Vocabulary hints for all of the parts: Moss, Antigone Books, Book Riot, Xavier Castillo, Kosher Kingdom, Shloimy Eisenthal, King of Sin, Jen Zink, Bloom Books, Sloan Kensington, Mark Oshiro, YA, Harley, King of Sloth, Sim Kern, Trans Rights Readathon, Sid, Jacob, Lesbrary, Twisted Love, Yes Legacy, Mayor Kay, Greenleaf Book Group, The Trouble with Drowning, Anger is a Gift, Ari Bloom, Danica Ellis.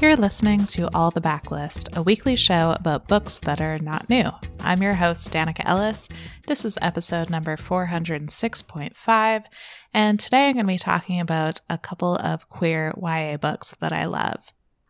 You're listening to All the Backlist, a weekly show about books that are not new. I'm your host, Danica Ellis. This is episode number 406.5, and today I'm going to be talking about a couple of queer YA books that I love.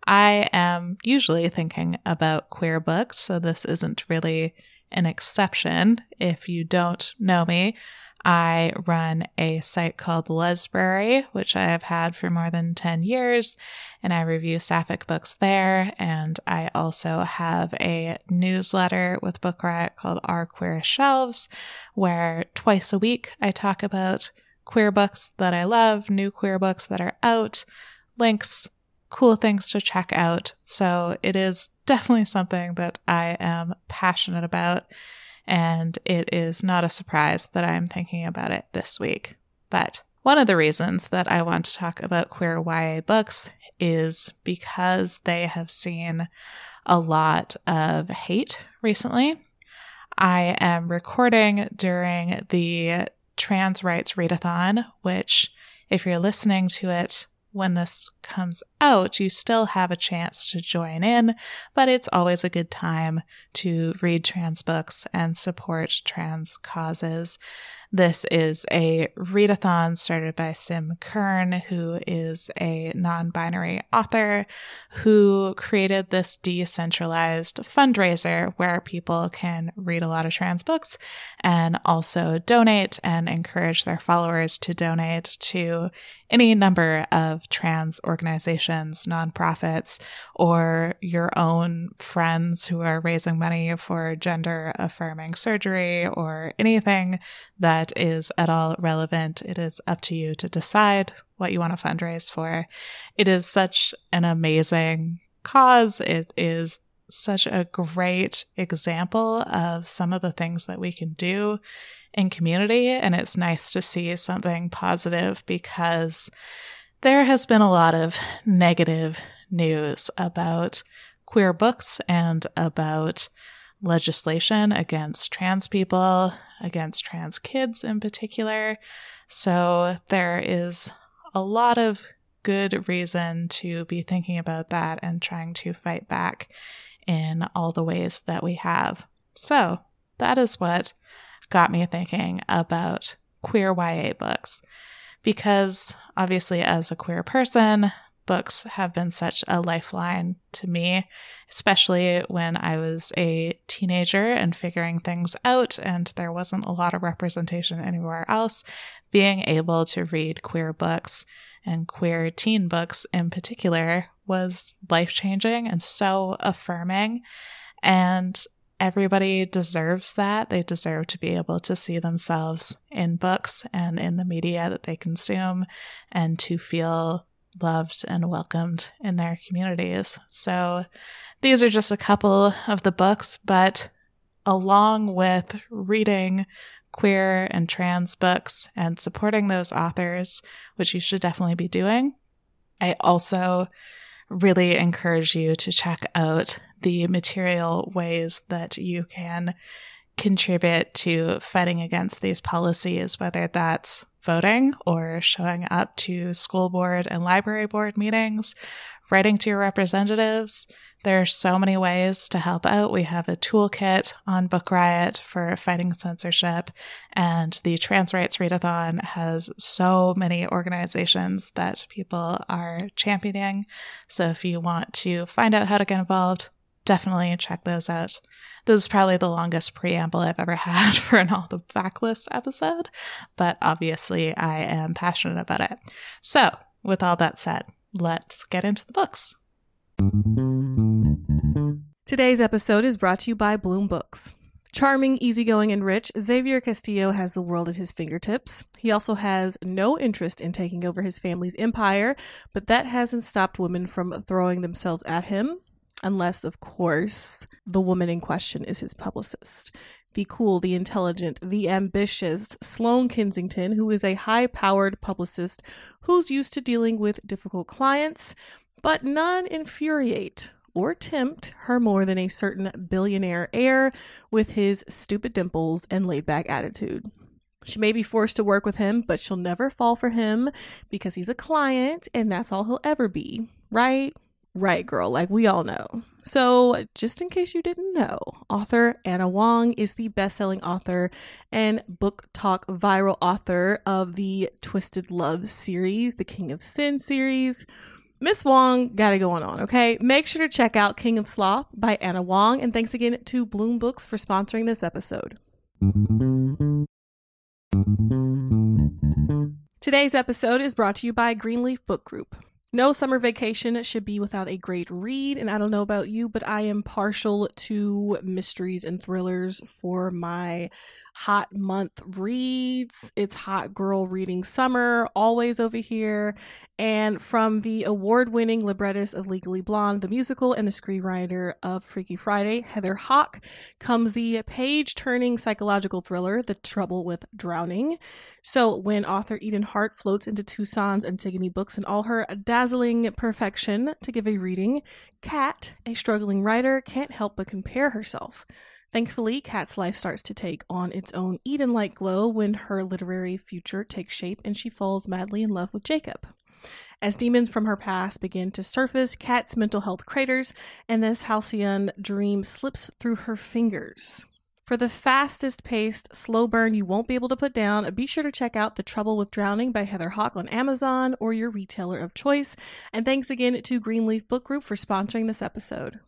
I am usually thinking about queer books, so this isn't really an exception. If you don't know me, I run a site called Lesbrary, which I have had for more than 10 years, and I review sapphic books there, and I also have a newsletter with Book Riot called Our Queer Shelves, where twice a week I talk about queer books that I love, new queer books that are out, links, cool things to check out, so it is definitely something that I am passionate about. And it is not a surprise that I'm thinking about it this week. But one of the reasons that I want to talk about queer YA books is because they have seen a lot of hate recently. I am recording during the Trans Rights Readathon, which, if you're listening to it when this comes out, you still have a chance to join in, but it's always a good time to read trans books and support trans causes. This is a readathon started by Sim Kern, who is a non-binary author who created this decentralized fundraiser where people can read a lot of trans books and also donate and encourage their followers to donate to any number of trans organizations, nonprofits, or your own friends who are raising money for gender-affirming surgery or anything that is at all relevant. It is up to you to decide what you want to fundraise for. It is such an amazing cause. It is such a great example of some of the things that we can do in community, and it's nice to see something positive because there has been a lot of negative news about queer books and about legislation against trans people, against trans kids in particular. So there is a lot of good reason to be thinking about that and trying to fight back in all the ways that we have. So that is what got me thinking about queer YA books, because obviously as a queer person, books have been such a lifeline to me, especially when I was a teenager and figuring things out and there wasn't a lot of representation anywhere else. Being able to read queer books and queer teen books in particular was life-changing and so affirming, and everybody deserves that. They deserve to be able to see themselves in books and in the media that they consume and to feel loved and welcomed in their communities. So these are just a couple of the books, but along with reading queer and trans books and supporting those authors, which you should definitely be doing, I also really encourage you to check out the material ways that you can contribute to fighting against these policies, whether that's voting or showing up to school board and library board meetings, writing to your representatives. There are so many ways to help out. We have a toolkit on Book Riot for fighting censorship, and the Trans Rights Readathon has so many organizations that people are championing. So if you want to find out how to get involved, definitely check those out. This is probably the longest preamble I've ever had for an All the Backlist episode, but obviously I am passionate about it. So, with all that said, let's get into the books. Today's episode is brought to you by Bloom Books. Charming, easygoing, and rich, Xavier Castillo has the world at his fingertips. He also has no interest in taking over his family's empire, but that hasn't stopped women from throwing themselves at him. Unless, of course, the woman in question is his publicist. The cool, the intelligent, the ambitious Sloan Kensington, who is a high-powered publicist who's used to dealing with difficult clients, but none infuriate or tempt her more than a certain billionaire heir with his stupid dimples and laid-back attitude. She may be forced to work with him, but she'll never fall for him because he's a client and that's all he'll ever be, right? Right, girl, like we all know. So just in case you didn't know, author Anna Wong is the best-selling author and book talk viral author of the Twisted Love series, the King of Sin series. Miss Wong got it going on, okay? Make sure to check out King of Sloth by Anna Wong, and thanks again to Bloom Books for sponsoring this episode. Today's episode is brought to you by Greenleaf Book Group. No summer vacation should be without a great read, and I don't know about you, but I am partial to mysteries and thrillers for my hot month reads. It's hot girl reading summer, always over here. And from the award-winning librettist of Legally Blonde, the musical, and the screenwriter of Freaky Friday, Heather Hawk, comes the page-turning psychological thriller, The Trouble with Drowning. So when author Eden Hart floats into Tucson's Antigone Books in all her dazzling perfection to give a reading, Kat, a struggling writer, can't help but compare herself. Thankfully, Kat's life starts to take on its own Eden-like glow when her literary future takes shape and she falls madly in love with Jacob. As demons from her past begin to surface, Kat's mental health craters, and this halcyon dream slips through her fingers. For the fastest-paced, slow burn you won't be able to put down, be sure to check out The Trouble with Drowning by Heather Hawk on Amazon or your retailer of choice. And thanks again to Greenleaf Book Group for sponsoring this episode.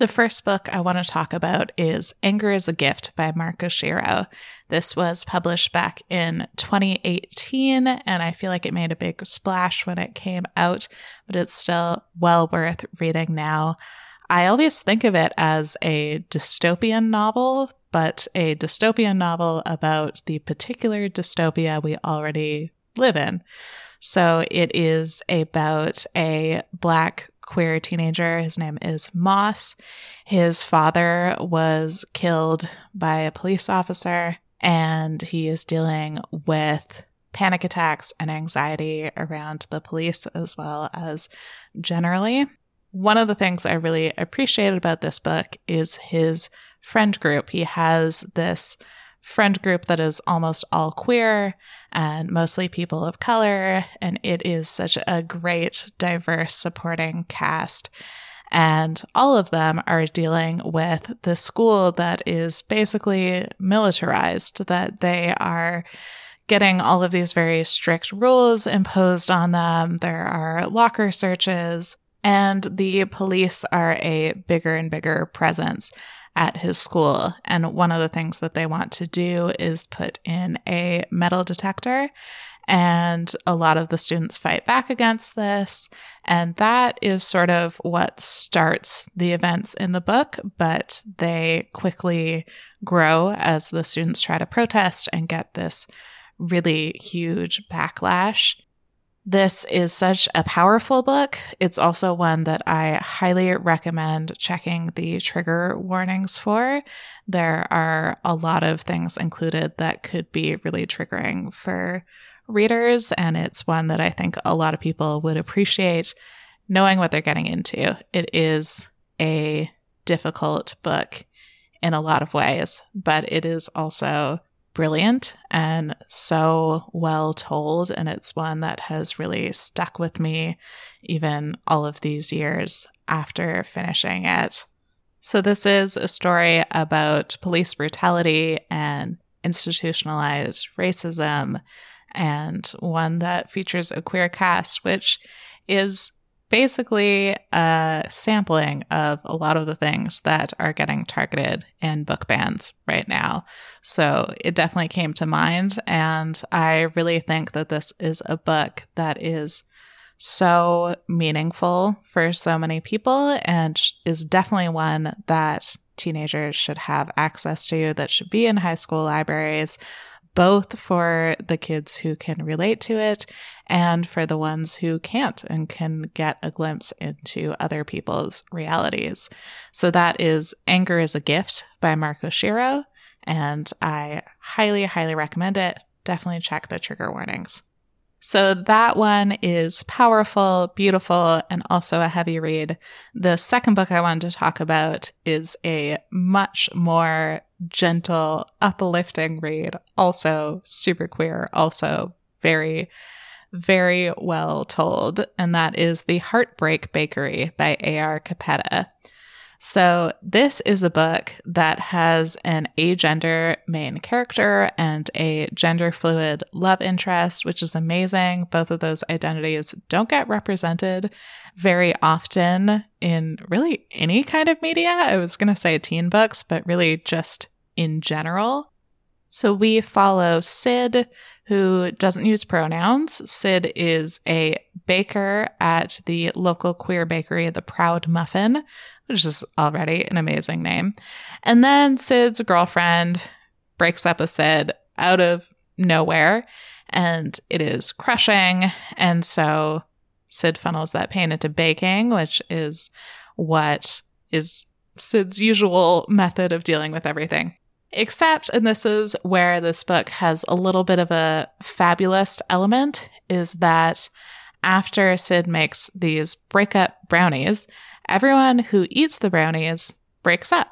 The first book I want to talk about is Anger is a Gift by Mark Oshiro. This was published back in 2018, and I feel like it made a big splash when it came out, but it's still well worth reading now. I always think of it as a dystopian novel, but a dystopian novel about the particular dystopia we already live in. So it is about a Black queer teenager. His name is Moss. His father was killed by a police officer, and he is dealing with panic attacks and anxiety around the police as well as generally. One of the things I really appreciated about this book is his friend group. He has this friend group that is almost all queer and mostly people of color, and it is such a great, diverse supporting cast. And all of them are dealing with the school that is basically militarized, that they are getting all of these very strict rules imposed on them. There are locker searches. And the police are a bigger and bigger presence at his school. And one of the things that they want to do is put in a metal detector. And a lot of the students fight back against this. And that is sort of what starts the events in the book. But they quickly grow as the students try to protest and get this really huge backlash. This is such a powerful book. It's also one that I highly recommend checking the trigger warnings for. There are a lot of things included that could be really triggering for readers, and it's one that I think a lot of people would appreciate knowing what they're getting into. It is a difficult book in a lot of ways, but it is also brilliant and so well told, and it's one that has really stuck with me even all of these years after finishing it. So this is a story about police brutality and institutionalized racism, and one that features a queer cast, which is basically a sampling of a lot of the things that are getting targeted in book bans right now. So it definitely came to mind, and I really think that this is a book that is so meaningful for so many people and is definitely one that teenagers should have access to, that should be in high school libraries, both for the kids who can relate to it and for the ones who can't and can get a glimpse into other people's realities. So that is Anger is a Gift by Mark Oshiro, and I highly, highly recommend it. Definitely check the trigger warnings. So that one is powerful, beautiful, and also a heavy read. The second book I wanted to talk about is a much more gentle, uplifting read, also super queer, also very very well told, and that is The Heartbreak Bakery by A.R. Capetta. So this is a book that has an agender main character and a gender fluid love interest, which is amazing. Both of those identities don't get represented very often in really any kind of media. I was going to say teen books, but really just in general. So we follow Sid, who doesn't use pronouns. Sid is a baker at the local queer bakery, the Proud Muffin, which is already an amazing name. And then Sid's girlfriend breaks up with Sid out of nowhere, and it is crushing. And so Sid funnels that pain into baking, which is what is Sid's usual method of dealing with everything. Except, and this is where this book has a little bit of a fabulist element, is that after Sid makes these breakup brownies, everyone who eats the brownies breaks up,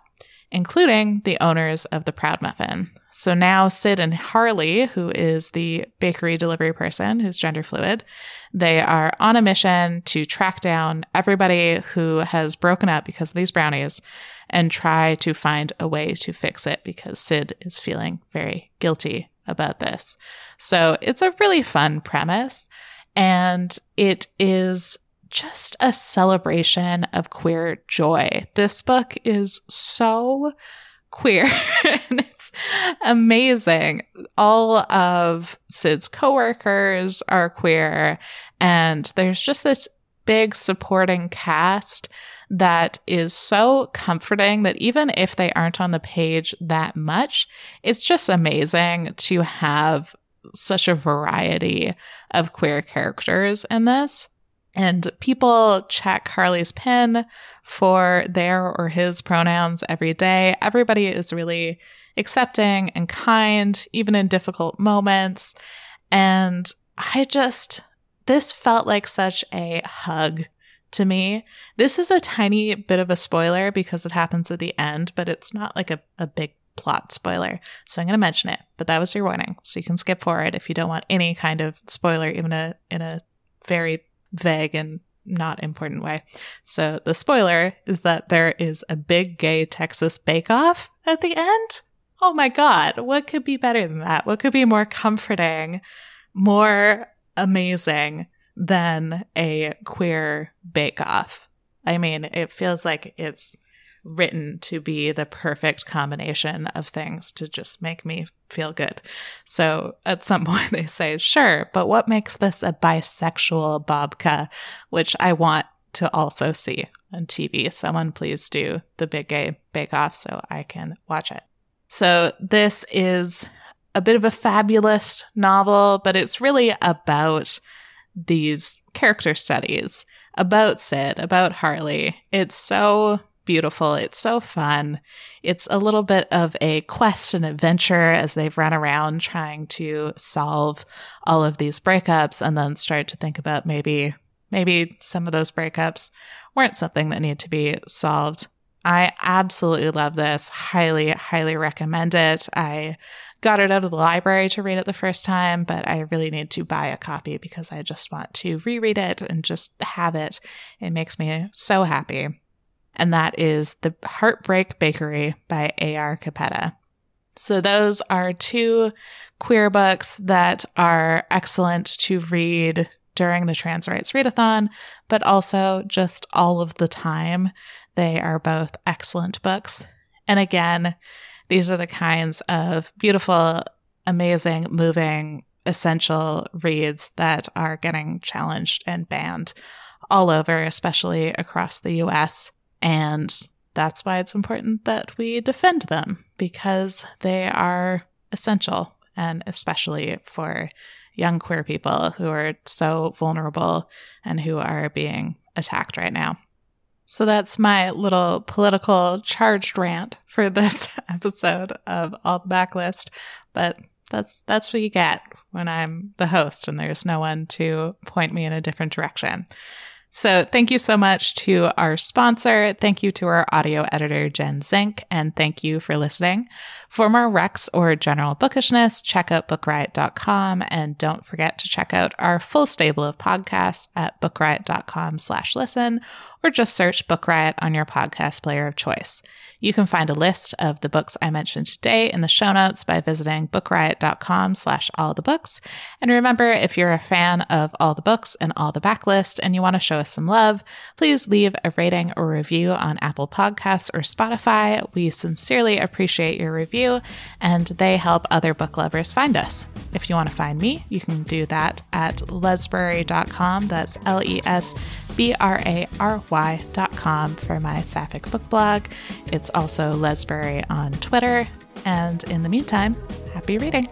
including the owners of the Proud Muffin. So now Sid and Harley, who is the bakery delivery person who's gender fluid, they are on a mission to track down everybody who has broken up because of these brownies and try to find a way to fix it, because Sid is feeling very guilty about this. So it's a really fun premise, and it is just a celebration of queer joy. This book is so queer and it's amazing. All of Sid's coworkers are queer, and there's just this big supporting cast that is so comforting that even if they aren't on the page that much, it's just amazing to have such a variety of queer characters in this. And people check Harley's pin for their or his pronouns every day. Everybody is really accepting and kind, even in difficult moments. And this felt like such a hug to me. This is a tiny bit of a spoiler because it happens at the end, but it's not like a big plot spoiler. So I'm going to mention it, but that was your warning. So you can skip forward if you don't want any kind of spoiler, even in a very vague and not important way. So the spoiler is that there is a big gay Texas bake-off at the end. Oh my God, what could be better than that? What could be more comforting, more amazing than a queer bake-off? I mean, it feels like it's written to be the perfect combination of things to just make me feel good. So at some point they say, sure, but what makes this a bisexual babka, which I want to also see on TV. Someone please do the Big Gay Bake Off so I can watch it. So this is a bit of a fabulist novel, but it's really about these character studies, about Sid, about Harley. It's so beautiful. It's so fun. It's a little bit of a quest and adventure as they've run around trying to solve all of these breakups, and then start to think about maybe some of those breakups weren't something that needed to be solved. I absolutely love this. Highly, highly recommend it. I got it out of the library to read it the first time, but I really need to buy a copy because I just want to reread it and just have it. It makes me so happy. And that is The Heartbreak Bakery by A.R. Capetta. So those are two queer books that are excellent to read during the Trans Rights Readathon, but also just all of the time. They are both excellent books. And again, these are the kinds of beautiful, amazing, moving, essential reads that are getting challenged and banned all over, especially across the U.S., and that's why it's important that we defend them, because they are essential, and especially for young queer people who are so vulnerable and who are being attacked right now. So that's my little political charged rant for this episode of All the Backlist, but that's what you get when I'm the host and there's no one to point me in a different direction. So thank you so much to our sponsor. Thank you to our audio editor, Jen Zink, and thank you for listening. For more recs or general bookishness, check out bookriot.com, and don't forget to check out our full stable of podcasts at bookriot.com/listen, or just search Book Riot on your podcast player of choice. You can find a list of the books I mentioned today in the show notes by visiting bookriot.com/allthebooks. And remember, if you're a fan of All the Books and All the Backlist and you want to show us some love, please leave a rating or review on Apple Podcasts or Spotify. We sincerely appreciate your review, and they help other book lovers find us. If you want to find me, you can do that at lesbrary.com. That's LESBRARY.com for my sapphic book blog. It's also Lesbury on Twitter. And in the meantime, happy reading.